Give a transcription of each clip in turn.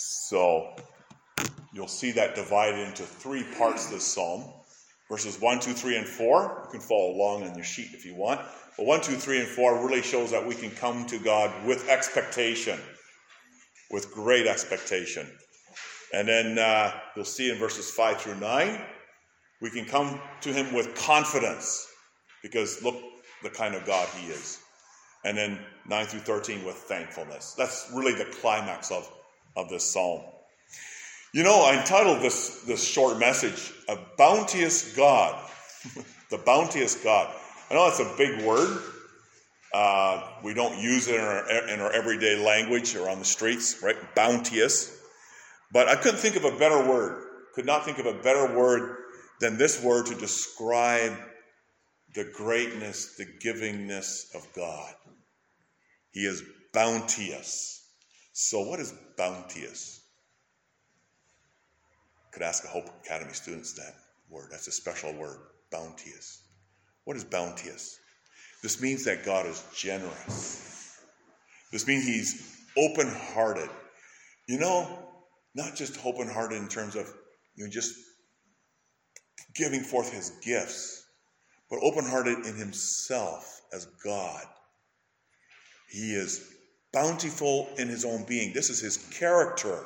So you'll see that divided into three parts this psalm. Verses 1, 2, 3, and 4. You can follow along on your sheet if you want. But 1, 2, 3, and 4 really shows that we can come to God with expectation, with great expectation. And then you'll see in verses 5 through 9, we can come to him with confidence because look the kind of God he is. And then 9 through 13 with thankfulness. That's really the climax of this psalm. You know, I entitled this short message, A Bounteous God. The Bounteous God. I know that's a big word. We don't use it in our everyday language or on the streets, right? Bounteous. But I couldn't think of a better word. Could not think of a better word than this word to describe the greatness, the givingness of God. He is bounteous. So what is bounteous? Could ask a Hope Academy students that word. That's a special word, bounteous. What is bounteous? This means that God is generous. This means he's open-hearted. You know, not just open-hearted in terms of just giving forth his gifts, but open-hearted in himself as God. He is bountiful in his own being. This is his character,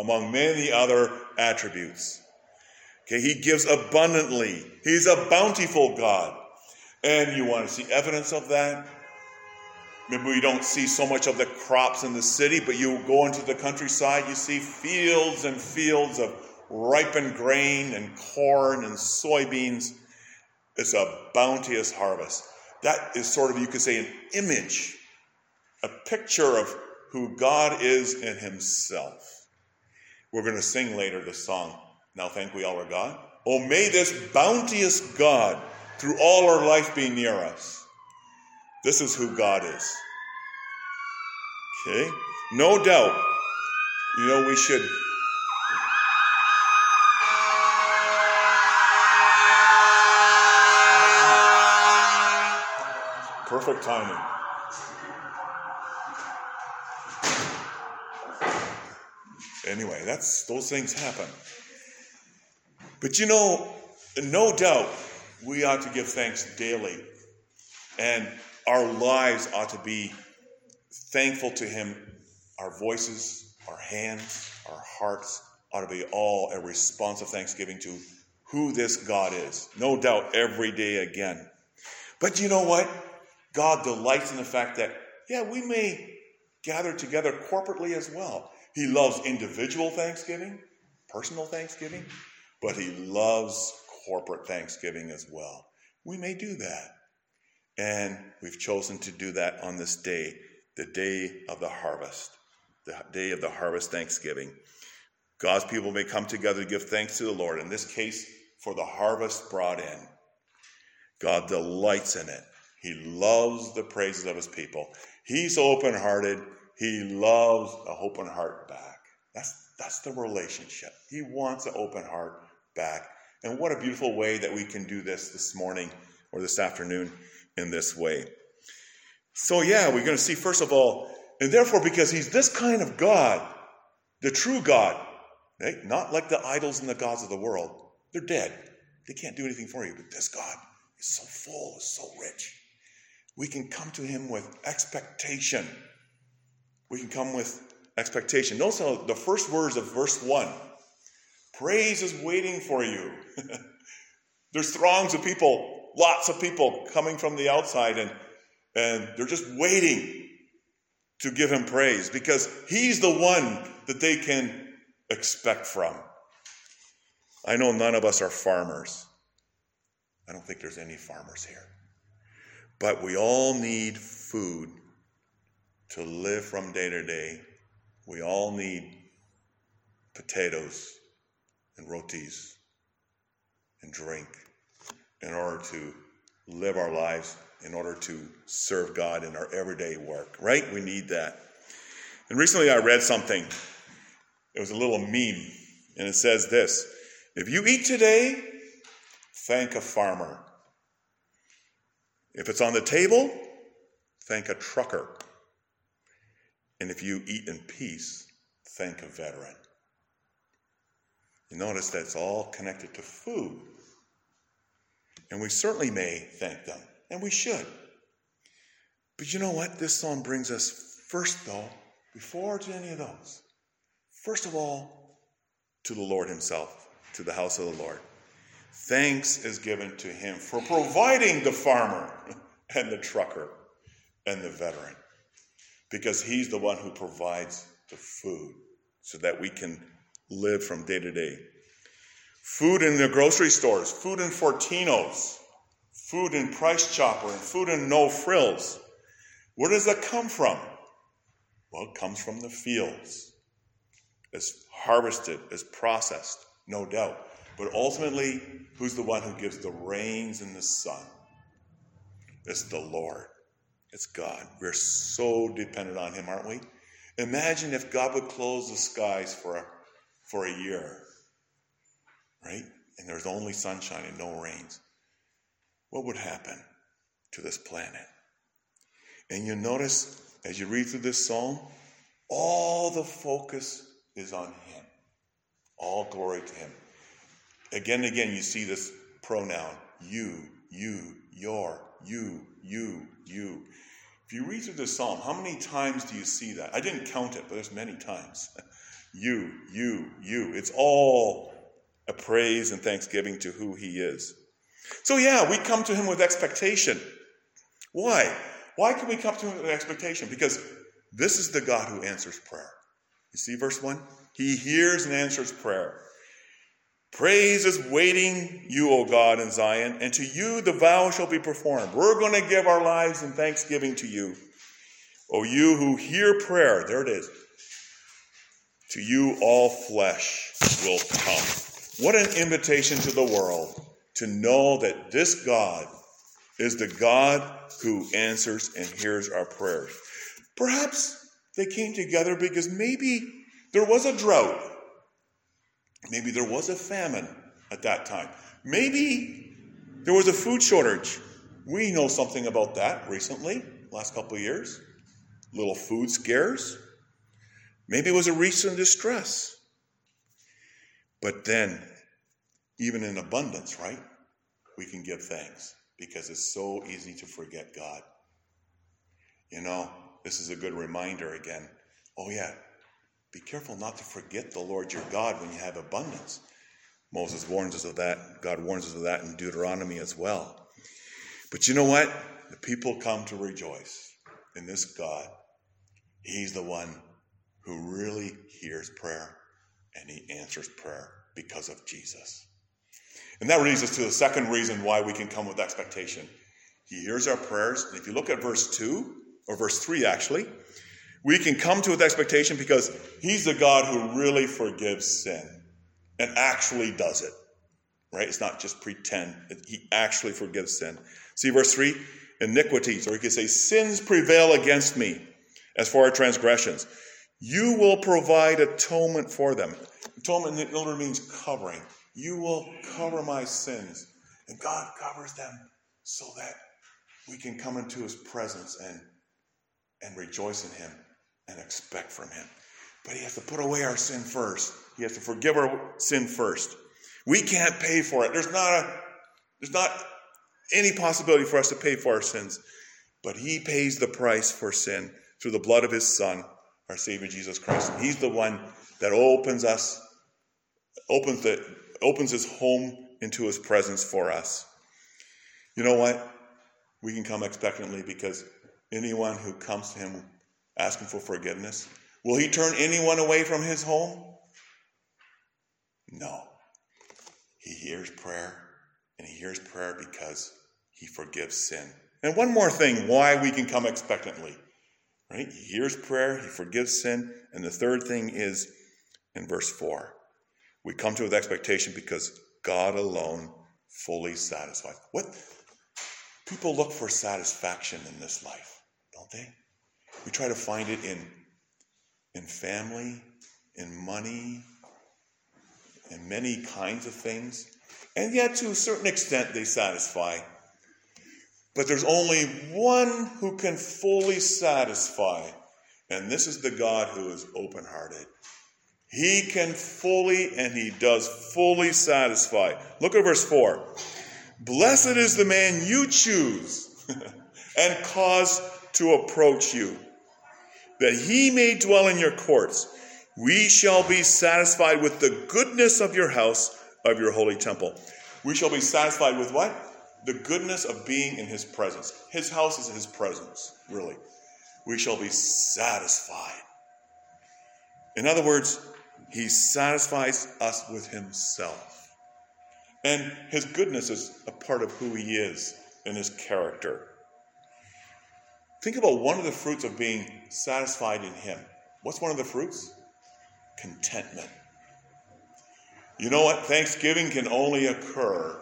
among many other attributes. Okay, he gives abundantly. He's a bountiful God. And you want to see evidence of that? Maybe we don't see so much of the crops in the city, but you go into the countryside, you see fields and fields of ripened grain and corn and soybeans. It's a bounteous harvest. That is sort of, you could say, an image, a picture of who God is in himself. We're going to sing later this song, Now Thank We All Our God. Oh, may this bounteous God through all our life be near us. This is who God is. Okay? No doubt, we should... Perfect timing. Anyway, those things happen. But no doubt, we ought to give thanks daily. And our lives ought to be thankful to him. Our voices, our hands, our hearts ought to be all a response of thanksgiving to who this God is. No doubt, every day again. But you know what? God delights in the fact that, we may gather together corporately as well. He loves individual thanksgiving, personal thanksgiving, but he loves corporate thanksgiving as well. We may do that. And we've chosen to do that on this day, the day of the harvest, thanksgiving. God's people may come together to give thanks to the Lord, in this case, for the harvest brought in. God delights in it. He loves the praises of his people. He's open-hearted. He loves an open heart back. That's the relationship. He wants an open heart back. And what a beautiful way that we can do this morning or this afternoon in this way. So we're going to see, first of all, and therefore because he's this kind of God, the true God, right? Not like the idols and the gods of the world. They're dead. They can't do anything for you. But this God is so full, is so rich. We can come to him with expectation. We can come with expectation. Notice how the first words of verse 1. Praise is waiting for you. There's throngs of people, lots of people coming from the outside, and they're just waiting to give him praise because he's the one that they can expect from. I know none of us are farmers. I don't think there's any farmers here. But we all need food to live from day to day. We all need potatoes and rotis and drink in order to live our lives, in order to serve God in our everyday work, right? We need that. And recently I read something. It was a little meme, and it says this: if you eat today, thank a farmer. If it's on the table, thank a trucker. And if you eat in peace, thank a veteran. You notice that's all connected to food. And we certainly may thank them, and we should. But you know what? This psalm brings us first, though, before to any of those, first of all, to the Lord himself, to the house of the Lord. Thanks is given to him for providing the farmer and the trucker and the veteran, because he's the one who provides the food so that we can live from day to day. Food in the grocery stores, food in Fortinos, food in Price Chopper, and food in No Frills. Where does that come from? Well, it comes from the fields. It's harvested, it's processed, no doubt. But ultimately, who's the one who gives the rains and the sun? It's the Lord. It's God. We're so dependent on him, aren't we? Imagine if God would close the skies for a year, right? And there's only sunshine and no rains. What would happen to this planet? And you notice, as you read through this psalm, all the focus is on him. All glory to him. Again and again, you see this pronoun, you, you, your, you, you, you. If you read through this psalm, how many times do you see that? I didn't count it, but there's many times. You, you, you. It's all a praise and thanksgiving to who he is. So yeah, we come to him with expectation. Why? Why can we come to him with expectation? Because this is the God who answers prayer. You see verse 1? He hears and answers prayer. Praise is waiting you, O God, in Zion, and to you the vow shall be performed. We're going to give our lives in thanksgiving to you. O you who hear prayer, there it is. To you all flesh will come. What an invitation to the world to know that this God is the God who answers and hears our prayers. Perhaps they came together because maybe there was a drought. Maybe there was a famine at that time. Maybe there was a food shortage. We know something about that recently, last couple of years. Little food scares. Maybe it was a recent distress. But then, even in abundance, right? We can give thanks because it's so easy to forget God. You know, this is a good reminder again. Oh yeah. Be careful not to forget the Lord your God when you have abundance. Moses warns us of that. God warns us of that in Deuteronomy as well. But you know what? The people come to rejoice in this God. He's the one who really hears prayer, and he answers prayer because of Jesus. And that leads us to the second reason why we can come with expectation. He hears our prayers. And if you look at verse 2, or verse 3 actually, we can come to it with expectation because he's the God who really forgives sin and actually does it, right? It's not just pretend. He actually forgives sin. See verse 3, iniquities, or you could say sins prevail against me as for our transgressions. You will provide atonement for them. Atonement literally means covering. You will cover my sins. And God covers them so that we can come into his presence and rejoice in him and expect from him. But he has to put away our sin first. He has to forgive our sin first. We can't pay for it. There's not any possibility for us to pay for our sins. But he pays the price for sin through the blood of his Son, our Savior Jesus Christ. And he's the one that opens his home into his presence for us. You know what? We can come expectantly because anyone who comes to him asking for forgiveness, will he turn anyone away from his home? No. He hears prayer, and he hears prayer because he forgives sin. And one more thing, why we can come expectantly, right? He hears prayer, he forgives sin, and the third thing is in verse 4. We come to it with expectation because God alone fully satisfies. What? People look for satisfaction in this life. Don't they? We try to find it in family, in money, in many kinds of things. And yet, to a certain extent, they satisfy. But there's only one who can fully satisfy. And this is the God who is open-hearted He can fully, and he does fully satisfy. Look at verse 4. Blessed is the man you choose and cause to approach you, that he may dwell in your courts. We shall be satisfied with the goodness of your house, of your holy temple. We shall be satisfied with what? The goodness of being in his presence. His house is his presence, really. We shall be satisfied. In other words, he satisfies us with himself. And his goodness is a part of who he is and his character. Think about one of the fruits of being satisfied in him. What's one of the fruits? Contentment. You know what? Thanksgiving can only occur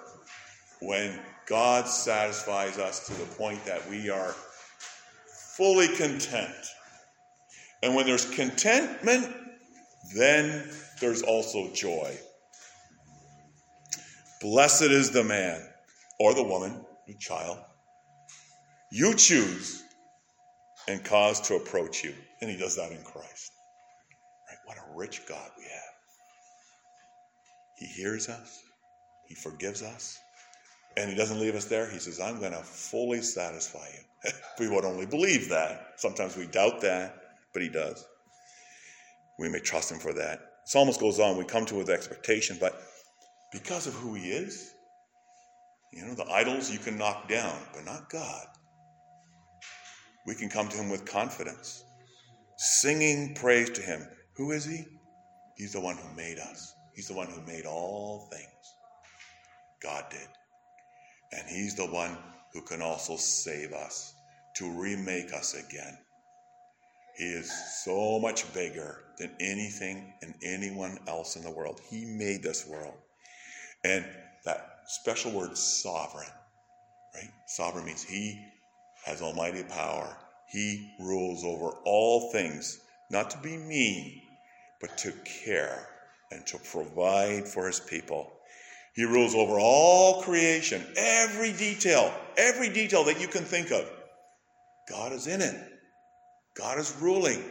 when God satisfies us to the point that we are fully content. And when there's contentment, then there's also joy. Blessed is the man, or the woman, the child, you choose and cause to approach you. And he does that in Christ. Right? What a rich God we have. He hears us. He forgives us. And he doesn't leave us there. He says, I'm going to fully satisfy you. We would only believe that. Sometimes we doubt that, but he does. We may trust him for that. The psalmist goes on. We come to it with expectation, but because of who he is, the idols you can knock down, but not God. We can come to him with confidence, singing praise to him. Who is he? He's the one who made us. He's the one who made all things. God did. And he's the one who can also save us, to remake us again. He is so much bigger than anything and anyone else in the world. He made this world. And that special word, sovereign, right? Sovereign means he has almighty power. He rules over all things, not to be mean, but to care and to provide for his people. He rules over all creation, every detail that you can think of. God is in it. God is ruling.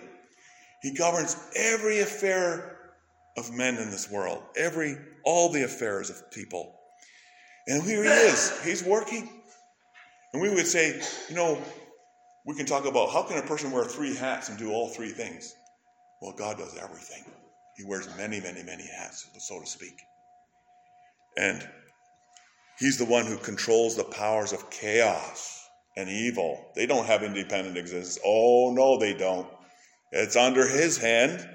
He governs every affair of men in this world, all the affairs of people. And here he is. He's working. And we would say, we can talk about how can a person wear three hats and do all three things? Well, God does everything. He wears many, many, many hats, so to speak. And he's the one who controls the powers of chaos and evil. They don't have independent existence. Oh, no, they don't. It's under his hand.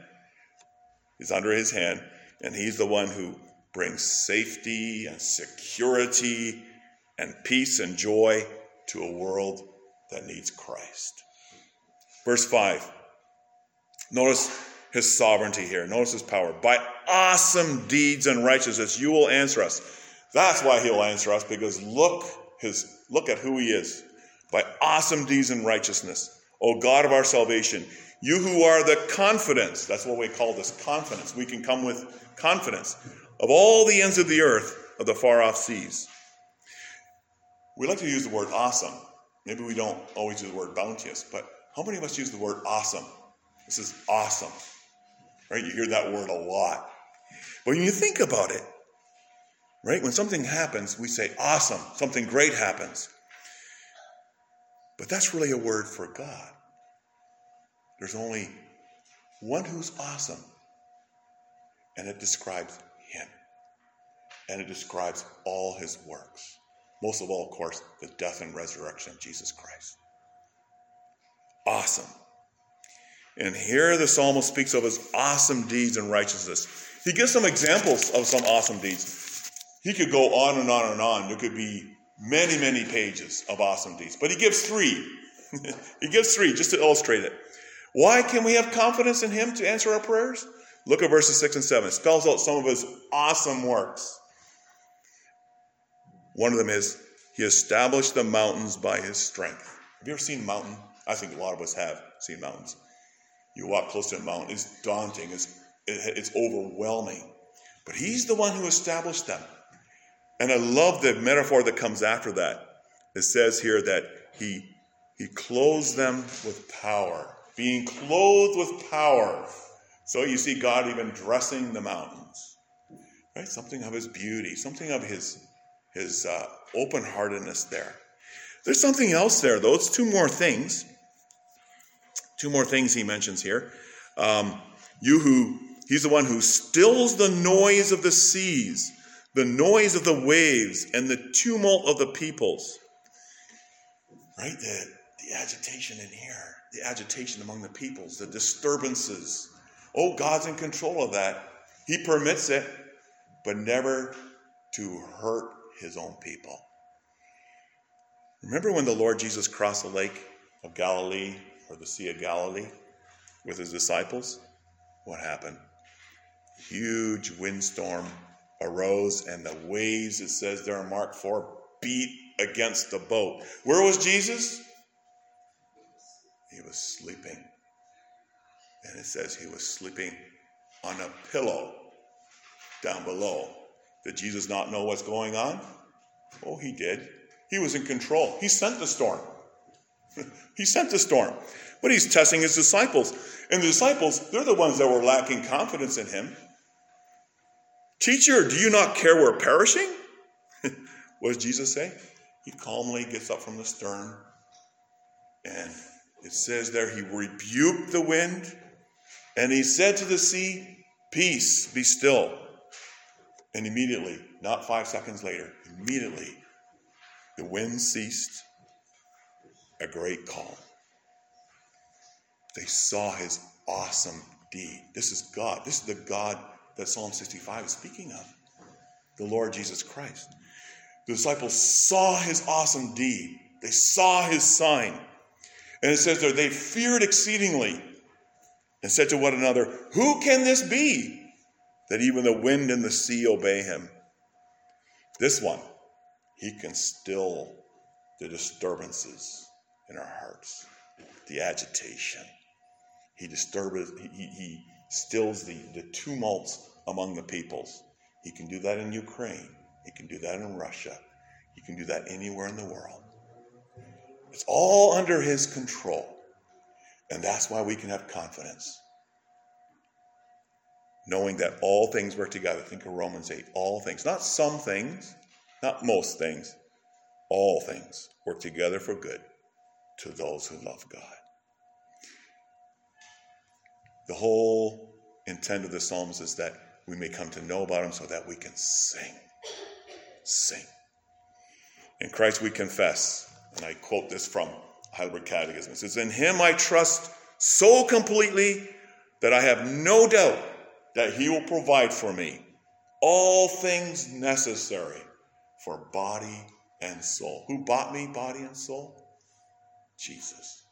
It's under his hand. And he's the one who brings safety and security and peace and joy to a world that needs Christ. Verse 5. Notice his sovereignty here. Notice his power. By awesome deeds and righteousness, you will answer us. That's why he'll answer us, because look at who he is. By awesome deeds and righteousness, O God of our salvation, you who are the confidence. That's what we call this, confidence. We can come with confidence of all the ends of the earth, of the far-off seas. We like to use the word awesome. Maybe we don't always use the word bounteous, but how many of us use the word awesome? This is awesome. Right? You hear that word a lot. But when you think about it, right? When something happens, we say awesome. Something great happens. But that's really a word for God. There's only one who's awesome. And it describes him. And it describes all his works. Most of all, of course, the death and resurrection of Jesus Christ. Awesome. And here the psalmist speaks of his awesome deeds and righteousness. He gives some examples of some awesome deeds. He could go on and on and on. There could be many, many pages of awesome deeds. But he gives three. He gives three just to illustrate it. Why can we have confidence in him to answer our prayers? Look at verses 6 and 7. It spells out some of his awesome works. One of them is, he established the mountains by his strength. Have you ever seen a mountain? I think a lot of us have seen mountains. You walk close to a mountain. It's daunting. It's overwhelming. But he's the one who established them. And I love the metaphor that comes after that. It says here that he clothes them with power. Being clothed with power. So you see God even dressing the mountains, right? Something of his beauty, something of his open-heartedness there. There's something else there, though. It's two more things he mentions here. He's the one who stills the noise of the seas, the noise of the waves, and the tumult of the peoples. Right? The agitation in here, the agitation among the peoples, the disturbances. Oh, God's in control of that. He permits it, but never to hurt his own people. Remember when the Lord Jesus crossed the lake of Galilee or the Sea of Galilee with his disciples? What happened? Huge windstorm arose, and the waves, it says there in Mark 4, beat against the boat. Where was Jesus? He was sleeping. And it says he was sleeping on a pillow down below. Did Jesus not know what's going on? Oh, he did. He was in control. He sent the storm. He sent the storm. But he's testing his disciples. And the disciples, they're the ones that were lacking confidence in him. Teacher, do you not care we're perishing? What does Jesus say? He calmly gets up from the stern. And it says there, he rebuked the wind. And he said to the sea, peace, be still. And immediately, not 5 seconds later, immediately, the wind ceased, a great calm. They saw his awesome deed. This is God. This is the God that Psalm 65 is speaking of, the Lord Jesus Christ. The disciples saw his awesome deed. They saw his sign. And it says there, they feared exceedingly and said to one another, who can this be that even the wind and the sea obey him? This one, he can still the disturbances in our hearts, the agitation. He stills the tumults among the peoples. He can do that in Ukraine. He can do that in Russia. He can do that anywhere in the world. It's all under his control. And that's why we can have confidence, knowing that all things work together. Think of Romans 8. All things, not some things, not most things, all things work together for good to those who love God. The whole intent of the Psalms is that we may come to know about him so that we can sing. Sing. In Christ we confess, and I quote this from Heidelberg Catechism. It says, in him I trust so completely that I have no doubt that he will provide for me all things necessary for body and soul. Who bought me body and soul? Jesus.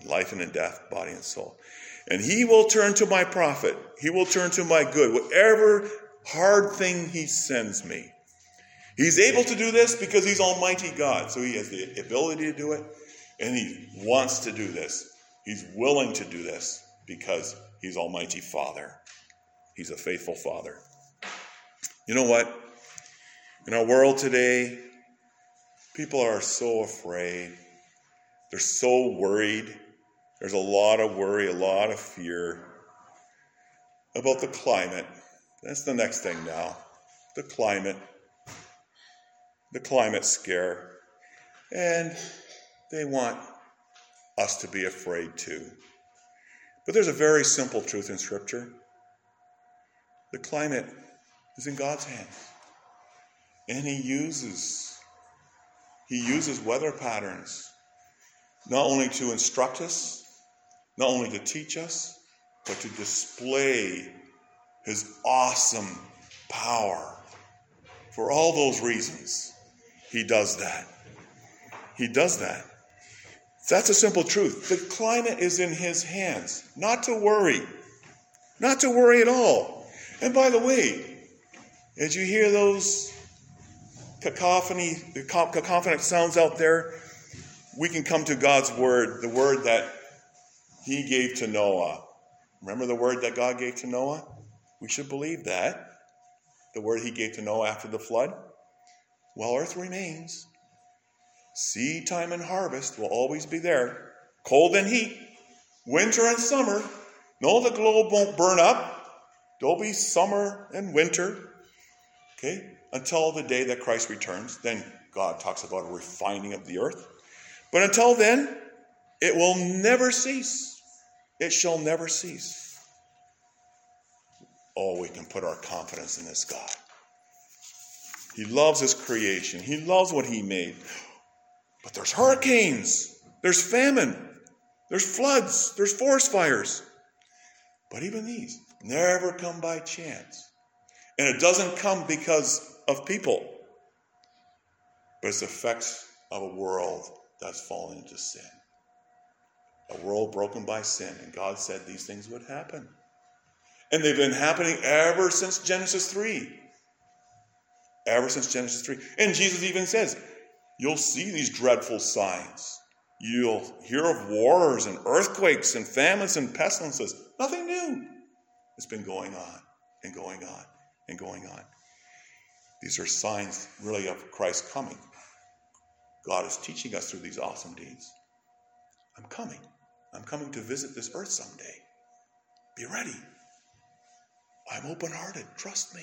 In life and in death, body and soul. And he will turn to my profit. He will turn to my good, whatever hard thing he sends me. He's able to do this because he's Almighty God. So he has the ability to do it, and he wants to do this. He's willing to do this because he's Almighty Father. He's a faithful Father. You know what? In our world today, people are so afraid. They're so worried. There's a lot of worry, a lot of fear about the climate. That's the next thing now. The climate. The climate scare. And they want us to be afraid too. But there's a very simple truth in Scripture. The climate is in God's hands. And he uses weather patterns, not only to instruct us, not only to teach us, but to display his awesome power. For all those reasons, he does that. He does that. That's a simple truth. The climate is in his hands. Not to worry. Not to worry at all. And by the way, as you hear those cacophonic sounds out there, we can come to God's word, the word that he gave to Noah. Remember the word that God gave to Noah? We should believe that. The word he gave to Noah after the flood. Well, earth remains. Seed time and harvest will always be there. Cold and heat. Winter and summer. No, the globe won't burn up. There'll be summer and winter, okay, until the day that Christ returns. Then God talks about a refining of the earth. But until then, it will never cease. It shall never cease. Oh, we can put our confidence in this God. He loves his creation. He loves what he made. But there's hurricanes. There's famine. There's floods. There's forest fires. But even these never come by chance. And it doesn't come because of people. But it's the effects of a world that's fallen into sin. A world broken by sin. And God said these things would happen. And they've been happening ever since Genesis 3. Ever since Genesis 3. And Jesus even says, you'll see these dreadful signs. You'll hear of wars and earthquakes and famines and pestilences. Nothing new. It's been going on and going on and going on. These are signs really of Christ's coming. God is teaching us through these awesome deeds. I'm coming. I'm coming to visit this earth someday. Be ready. I'm open-hearted. Trust me.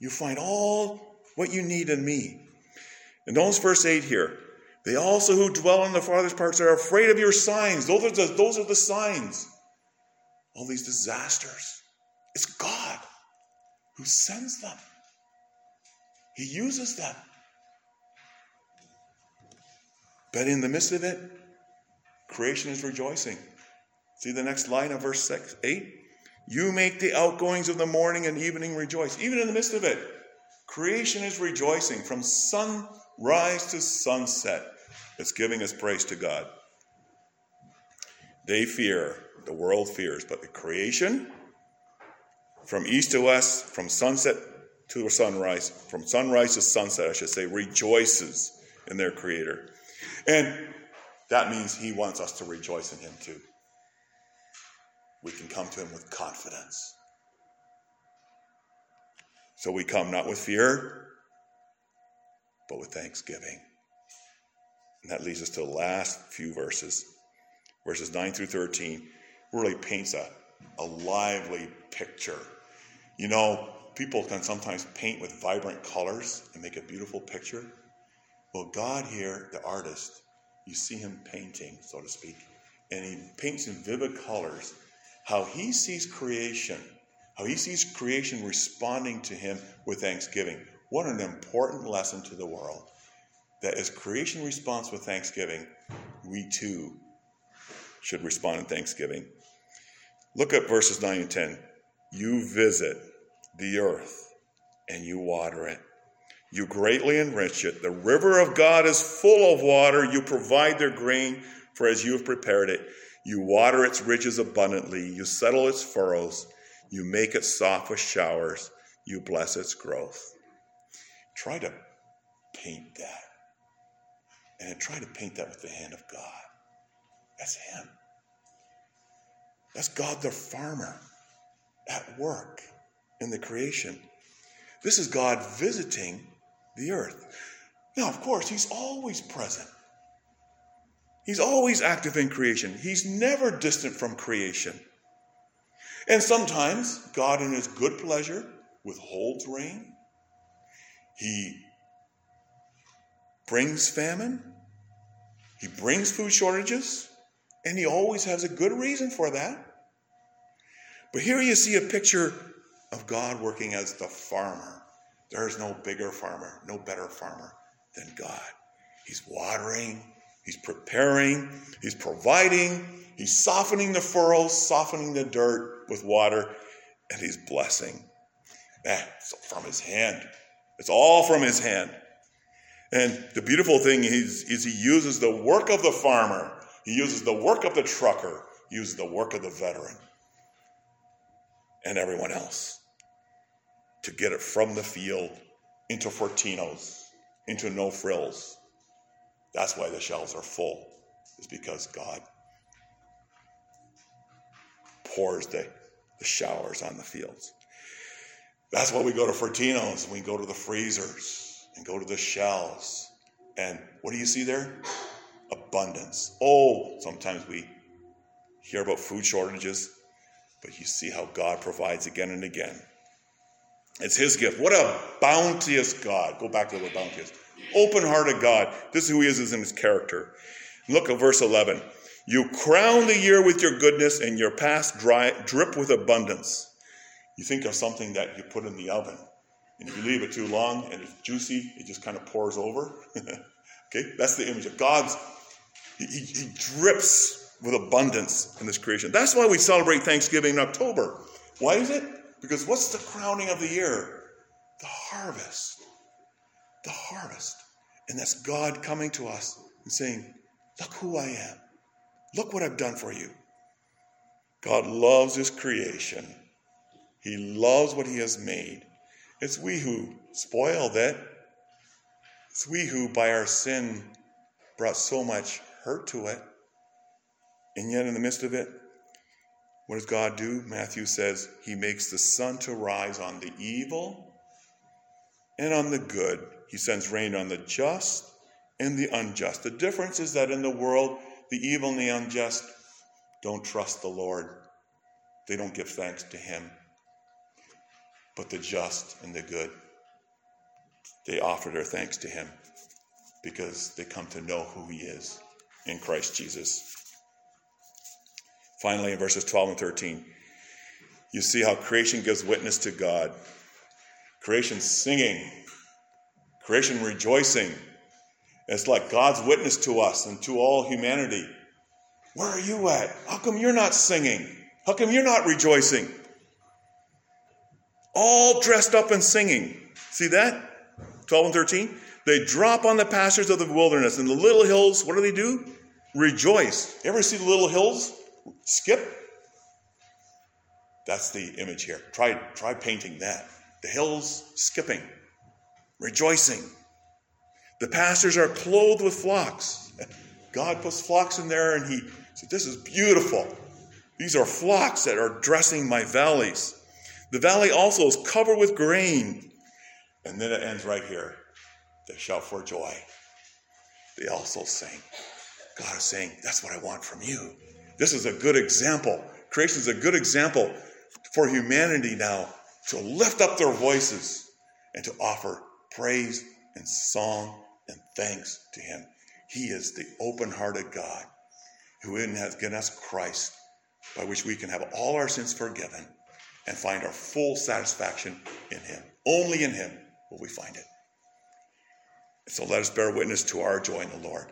You find all what you need in me. And notice verse 8 here. They also who dwell in the farthest parts are afraid of your signs. Those are the signs. All these disasters. It's God who sends them. He uses them. But in the midst of it, creation is rejoicing. See the next line of verse 8? You make the outgoings of the morning and evening rejoice. Even in the midst of it, creation is rejoicing from sunrise to sunset. It's giving its praise to God. They fear, the world fears, but the creation, from east to west, from sunset to sunrise, from sunrise to sunset, I should say, rejoices in their Creator. And that means he wants us to rejoice in him too. We can come to him with confidence. So we come not with fear, but with thanksgiving. And that leads us to the last few verses. Verses 9 through 13 really paints a lively picture. You know, people can sometimes paint with vibrant colors and make a beautiful picture. Well, God here, the artist, you see him painting, so to speak, and he paints in vivid colors how he sees creation, responding to him with thanksgiving. What an important lesson to the world, that as creation responds with thanksgiving, we too should respond in thanksgiving. Look at verses 9 and 10. You visit the earth and you water it. You greatly enrich it. The river of God is full of water. You provide their grain, for as you have prepared it. You water its riches abundantly. You settle its furrows. You make it soft with showers. You bless its growth. Try to paint that. And try to paint that with the hand of God. That's him. That's God the farmer at work in the creation. This is God visiting the earth. Now, of course, he's always present. He's always active in creation. He's never distant from creation. And sometimes God, in his good pleasure, withholds rain. He brings famine. He brings food shortages. And he always has a good reason for that. But here you see a picture of God working as the farmer. There is no bigger farmer, no better farmer than God. He's watering, he's preparing, he's providing, he's softening the furrows, softening the dirt with water, and he's blessing. It's from his hand. It's all from his hand. And the beautiful thing is he uses the work of the farmer. He uses the work of the trucker. He uses the work of the veteran. And everyone else to get it from the field into Fortinos, into No Frills. That's why the shelves are full, is because God pours the showers on the fields. That's why we go to Fortinos, we go to the freezers, and go to the shelves. And what do you see there? Abundance. Oh, sometimes we hear about food shortages. But you see how God provides again and again. It's his gift. What a bounteous God. Go back to the word bounteous. Open-hearted God. This is who he is in his character. Look at verse 11. You crown the year with your goodness, and your past drip with abundance. You think of something that you put in the oven, and if you leave it too long and it's juicy, it just kind of pours over. Okay, that's the image of God's. He drips with abundance in this creation. That's why we celebrate Thanksgiving in October. Why is it? Because what's the crowning of the year? The harvest. The harvest. And that's God coming to us and saying, look who I am. Look what I've done for you. God loves his creation. He loves what he has made. It's we who spoiled it. It's we who, by our sin, brought so much hurt to it. And yet, in the midst of it, what does God do? Matthew says, he makes the sun to rise on the evil and on the good. He sends rain on the just and the unjust. The difference is that in the world, the evil and the unjust don't trust the Lord. They don't give thanks to him. But the just and the good, they offer their thanks to him because they come to know who he is in Christ Jesus. Finally, in verses 12 and 13, you see how creation gives witness to God. Creation singing, creation rejoicing. It's like God's witness to us and to all humanity. Where are you at? How come you're not singing? How come you're not rejoicing? All dressed up and singing. See that? 12 and 13. They drop on the pastures of the wilderness and the little hills. What do they do? Rejoice. Ever see the little hills? Skip. That's the image here. Try painting that. The hills skipping, rejoicing. The pastures are clothed with flocks. God puts flocks in there, and he said, this is beautiful. These are flocks that are dressing my valleys. The valley also is covered with grain. And then it ends right here. They shout for joy. They also sing. God is saying, that's what I want from you. This is a good example. Creation is a good example for humanity now to lift up their voices and to offer praise and song and thanks to him. He is the open-hearted God who has given us Christ, by which we can have all our sins forgiven and find our full satisfaction in him. Only in him will we find it. So let us bear witness to our joy in the Lord.